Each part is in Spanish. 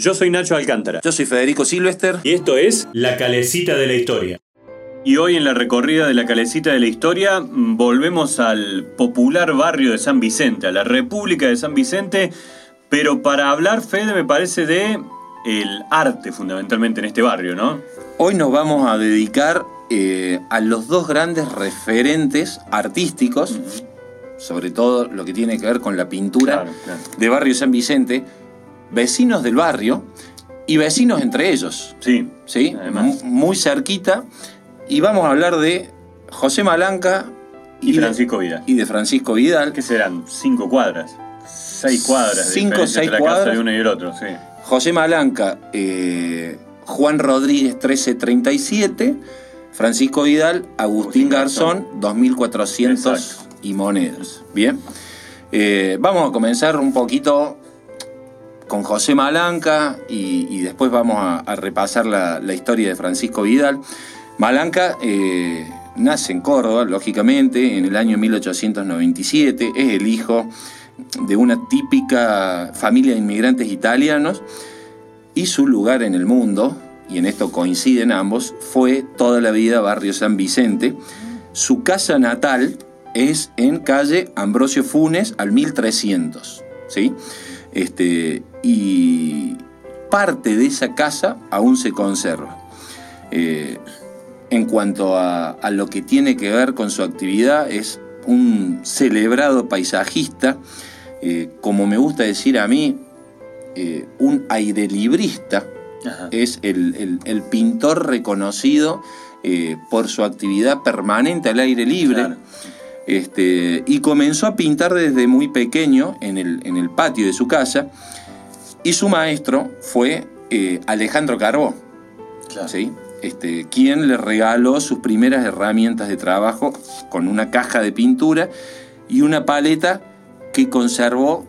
Yo soy Nacho Alcántara. Yo soy Federico Silvester. Y esto es La Calecita de la Historia. Y hoy en la recorrida de La Calecita de la Historia volvemos al popular barrio de San Vicente, a la República de San Vicente, pero para hablar, Fede, me parece de el arte fundamentalmente en este barrio, ¿no? Hoy nos vamos a dedicar a los dos grandes referentes artísticos, sobre todo lo que tiene que ver con la pintura de barrio San Vicente, vecinos del barrio y vecinos entre ellos. Sí, además. Muy cerquita. Y vamos a hablar de José Malanca y Francisco Vidal. Y de Francisco Vidal. ¿Qué serán? 5 cuadras, 6 cuadras. 5 o 6 cuadras. Casa de uno y el otro, sí. José Malanca, Juan Rodríguez, 1337. Francisco Vidal, Agustín Garzón, 2400 Exacto. y monedas. Bien. Vamos a comenzar un poquito con José Malanca y después vamos a repasar la historia de Francisco Vidal. Malanca nace en Córdoba, lógicamente, en el año 1897. Es el hijo de una típica familia de inmigrantes italianos y su lugar en el mundo, y en esto coinciden ambos, fue toda la vida barrio San Vicente. Su casa natal es en calle Ambrosio Funes al 1300, ¿sí? Y parte de esa casa aún se conserva. En cuanto a lo que tiene que ver con su actividad, es un celebrado paisajista, como me gusta decir a mí, un airelibrista. Ajá. Es el pintor reconocido por su actividad permanente al aire libre. Claro. Y comenzó a pintar desde muy pequeño en el patio de su casa, y su maestro fue Alejandro Carbó. Claro. ¿Sí? Quien le regaló sus primeras herramientas de trabajo con una caja de pintura y una paleta que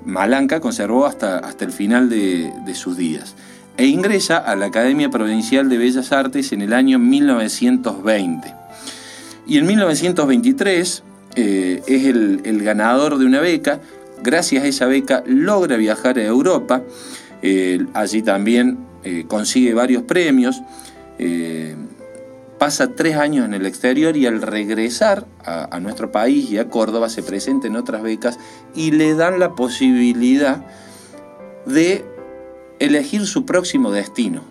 Malanca conservó hasta el final de sus días, e ingresa a la Academia Provincial de Bellas Artes en el año 1920, y en 1923 es el ganador de una beca. Gracias a esa beca logra viajar a Europa. Allí también consigue varios premios. Pasa 3 años en el exterior, y al regresar a nuestro país y a Córdoba se presenta en otras becas y le dan la posibilidad de elegir su próximo destino.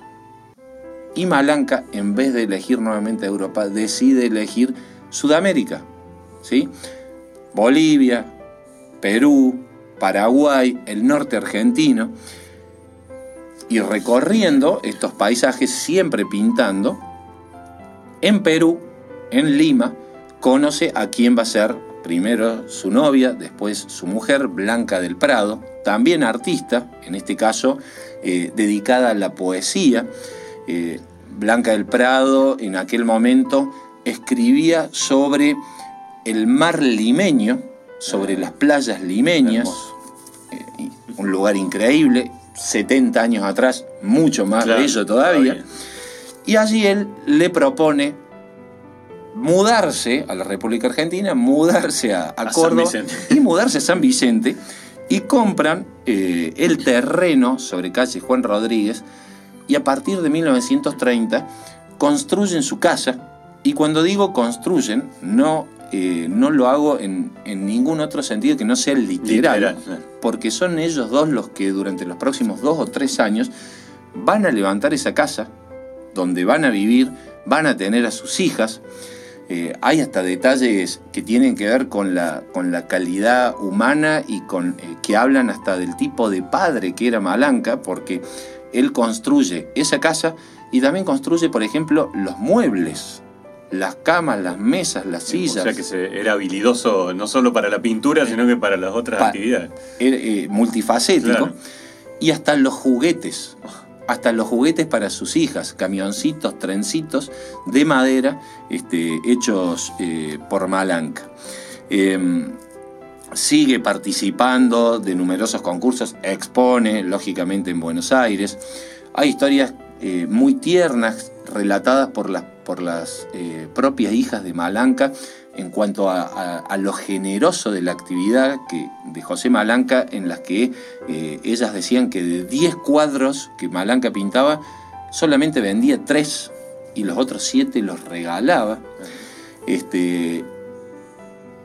Y Malanca, en vez de elegir nuevamente Europa, decide elegir Sudamérica. ¿Sí? Bolivia, Perú, Paraguay, el norte argentino, y recorriendo estos paisajes, siempre pintando. En Perú, en Lima, conoce a quien va a ser primero su novia, después su mujer, Blanca del Prado, también artista, en este caso dedicada a la poesía. Blanca del Prado en aquel momento escribía sobre el mar limeño, sobre las playas limeñas. Un lugar increíble, 70 años atrás, mucho más bello todavía. Y allí él le propone mudarse a la República Argentina, mudarse a Córdoba y mudarse a San Vicente, y compran el terreno sobre calle Juan Rodríguez, y a partir de 1930 construyen su casa. Y cuando digo construyen, no lo hago en ningún otro sentido que no sea literal, porque son ellos dos los que durante los próximos 2 o 3 años van a levantar esa casa, donde van a vivir, van a tener a sus hijas. Hay hasta detalles que tienen que ver con la calidad humana, y que hablan hasta del tipo de padre que era Malanca, porque él construye esa casa y también construye, por ejemplo, los muebles, las camas, las mesas, las sillas. O sea que era habilidoso no solo para la pintura, sino que para las otras actividades. Multifacético. Claro. Y hasta los juguetes para sus hijas, camioncitos, trencitos de madera hechos por Malanca. Sigue participando de numerosos concursos, expone, lógicamente, en Buenos Aires. Hay historias muy tiernas relatadas por las propias hijas de Malanca, en cuanto a lo generoso de la actividad de José Malanca, en las que ellas decían que de 10 cuadros que Malanca pintaba, solamente vendía 3 y los otros 7 los regalaba.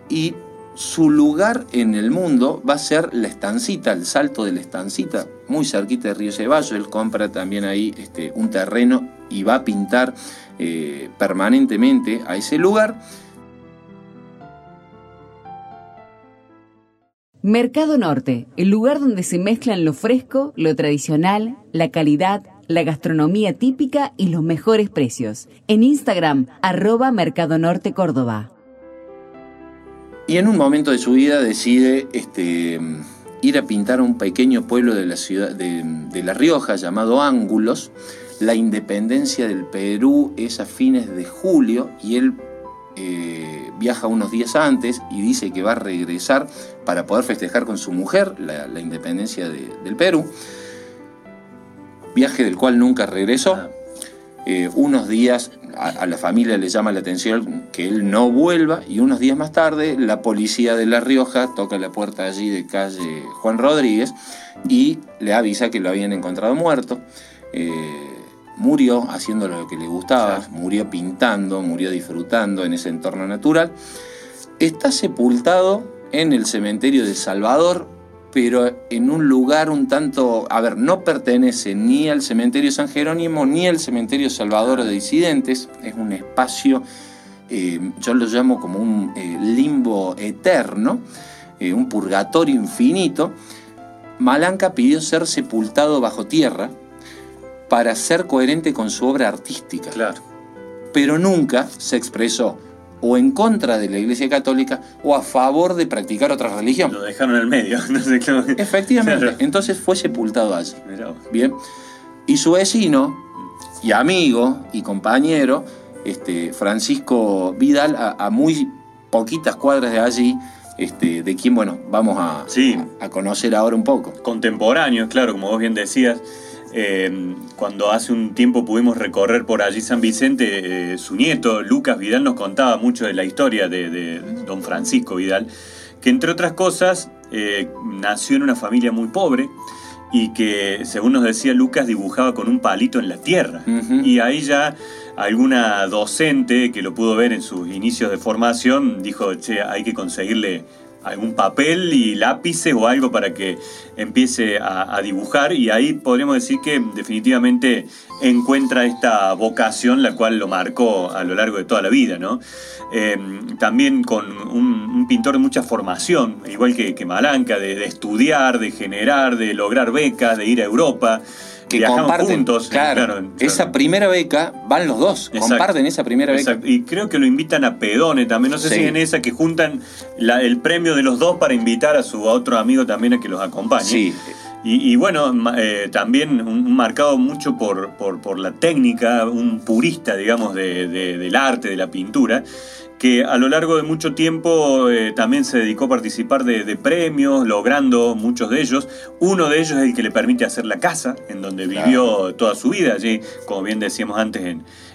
Y su lugar en el mundo va a ser la Estancita, el Salto de la Estancita, muy cerquita de Río Ceballos. Él compra también ahí un terreno y va a pintar permanentemente a ese lugar. Mercado Norte, el lugar donde se mezclan lo fresco, lo tradicional, la calidad, la gastronomía típica y los mejores precios. En Instagram, @MercadoNorteCórdoba. Y en un momento de su vida decide ir a pintar a un pequeño pueblo de la ciudad de La Rioja llamado Ángulos. La independencia del Perú es a fines de julio y él viaja unos días antes y dice que va a regresar para poder festejar con su mujer la independencia del Perú. Viaje del cual nunca regresó. Unos días a la familia le llama la atención que él no vuelva, y unos días más tarde la policía de La Rioja toca la puerta allí de calle Juan Rodríguez y le avisa que lo habían encontrado muerto. Murió haciendo lo que le gustaba, murió pintando, murió disfrutando en ese entorno natural. Está sepultado en el cementerio de Salvador, pero en un lugar un tanto... no pertenece ni al cementerio San Jerónimo ni al cementerio Salvador de Disidentes. Es un espacio, yo lo llamo como un limbo eterno, un purgatorio infinito. Malanca pidió ser sepultado bajo tierra para ser coherente con su obra artística. Claro. Pero nunca se expresó o en contra de la Iglesia Católica o a favor de practicar otra religión. Lo dejaron en el medio. No sé cómo... Efectivamente. Claro. Entonces fue sepultado allí. Bien. Y su vecino y amigo y compañero, Francisco Vidal, a muy poquitas cuadras de allí, de quien, bueno, vamos a conocer ahora un poco. Contemporáneos, claro, como vos bien decías. Cuando hace un tiempo pudimos recorrer por allí San Vicente, su nieto Lucas Vidal nos contaba mucho de la historia de don Francisco Vidal, que entre otras cosas nació en una familia muy pobre y que, según nos decía Lucas, dibujaba con un palito en la tierra. Y ahí ya alguna docente que lo pudo ver en sus inicios de formación dijo: che, hay que conseguirle algún papel y lápices o algo para que empiece a dibujar, y ahí podríamos decir que definitivamente encuentra esta vocación, la cual lo marcó a lo largo de toda la vida, ¿no? También con un pintor de mucha formación, igual que Malanca, de estudiar, de generar, de lograr becas, de ir a Europa. Que comparten juntos, claro, esa primera beca, van los dos. Exacto. Comparten esa primera beca. Exacto. Y creo que lo invitan a Pedone también, no sé si en esa que juntan el premio de los dos para invitar a otro amigo también a que los acompañe. Sí. Y bueno, también marcado mucho por la técnica, un purista, digamos, del arte, de la pintura, que a lo largo de mucho tiempo también se dedicó a participar de premios, logrando muchos de ellos. Uno de ellos es el que le permite hacer la casa, en donde vivió toda su vida, allí, como bien decíamos antes,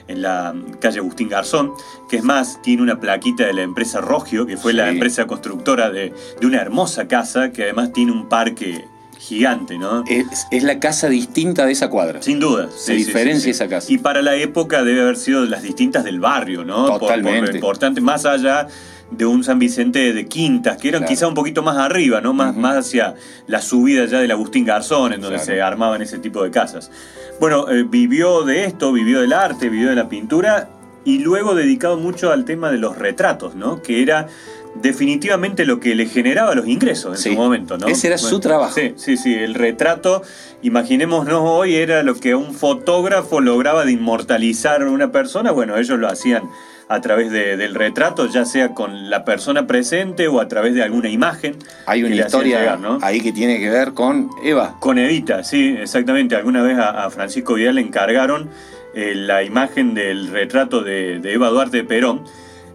en la calle Agustín Garzón, que es más, tiene una plaquita de la empresa Roggio, que fue la empresa constructora de una hermosa casa, que además tiene un parque gigante, ¿no? Es la casa distinta de esa cuadra. Sin duda. Se diferencia esa casa. Y para la época debe haber sido las distintas del barrio, ¿no? Totalmente. Por lo importante, más allá de un San Vicente de Quintas, que eran quizá un poquito más arriba, ¿no? Más hacia la subida ya del Agustín Garzón, en donde se armaban ese tipo de casas. Bueno, vivió de esto, vivió del arte, vivió de la pintura, y luego dedicado mucho al tema de los retratos, ¿no? Que era definitivamente lo que le generaba los ingresos en su momento, ¿no? Ese era su trabajo. Sí, el retrato, imaginémonos hoy, era lo que un fotógrafo lograba de inmortalizar a una persona. Bueno, ellos lo hacían a través del retrato, ya sea con la persona presente o a través de alguna imagen. Hay una historia llegar, ¿no? Ahí que tiene que ver con Eva. Con Evita, sí, exactamente. Alguna vez a Francisco Vidal le encargaron la imagen del retrato de Eva Duarte Perón.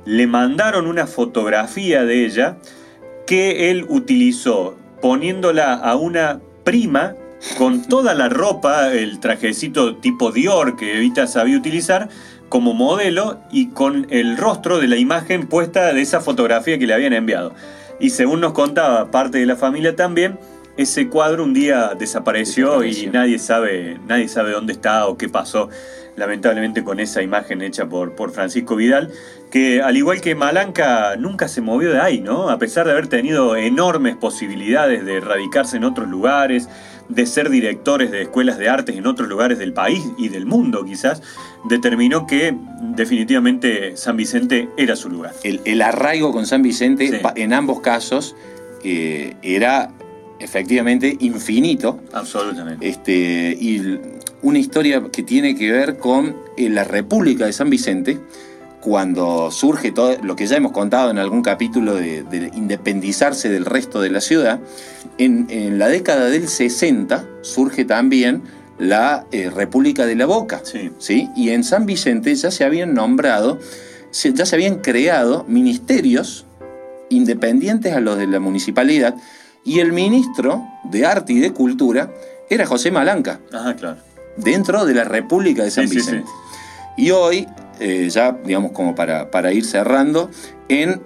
Le mandaron una fotografía de ella que él utilizó poniéndola a una prima con toda la ropa, el trajecito tipo Dior que Evita sabía utilizar como modelo y con el rostro de la imagen puesta de esa fotografía que le habían enviado. Y según nos contaba parte de la familia también, ese cuadro un día desapareció. Y nadie sabe dónde está o qué pasó, lamentablemente, con esa imagen hecha por Francisco Vidal, que al igual que Malanca nunca se movió de ahí, ¿no? A pesar de haber tenido enormes posibilidades de radicarse en otros lugares, de ser directores de escuelas de artes en otros lugares del país y del mundo quizás, determinó que definitivamente San Vicente era su lugar. El arraigo con San Vicente, sí, en ambos casos era efectivamente infinito. Absolutamente. Y una historia que tiene que ver con la República de San Vicente, cuando surge todo lo que ya hemos contado en algún capítulo de independizarse del resto de la ciudad. En la década del 60 surge también la República de la Boca, sí. ¿Sí? Y en San Vicente ya se habían creado ministerios independientes a los de la municipalidad, y el ministro de Arte y de Cultura era José Malanca. Ajá, claro. Dentro de la República de San Vicente. Sí. Y hoy, ya digamos como para ir cerrando, en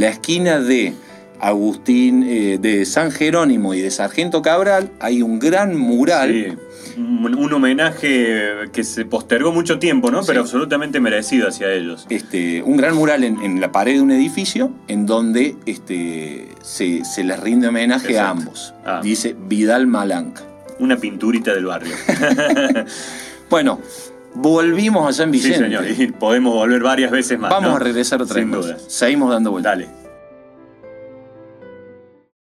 la esquina de Agustín, de San Jerónimo y de Sargento Cabral, hay un gran mural. Sí. Un homenaje que se postergó mucho tiempo, ¿no? Sí. Pero absolutamente merecido hacia ellos. Un gran mural en la pared de un edificio en donde se les rinde homenaje. Exacto. A ambos. Ah. Dice Vidal Malanca. Una pinturita del barrio. Bueno, volvimos a San Vicente. Sí, señor, y podemos volver varias veces más. Vamos, ¿no?, a regresar otra vez. Sin duda. Seguimos dando vueltas. Dale.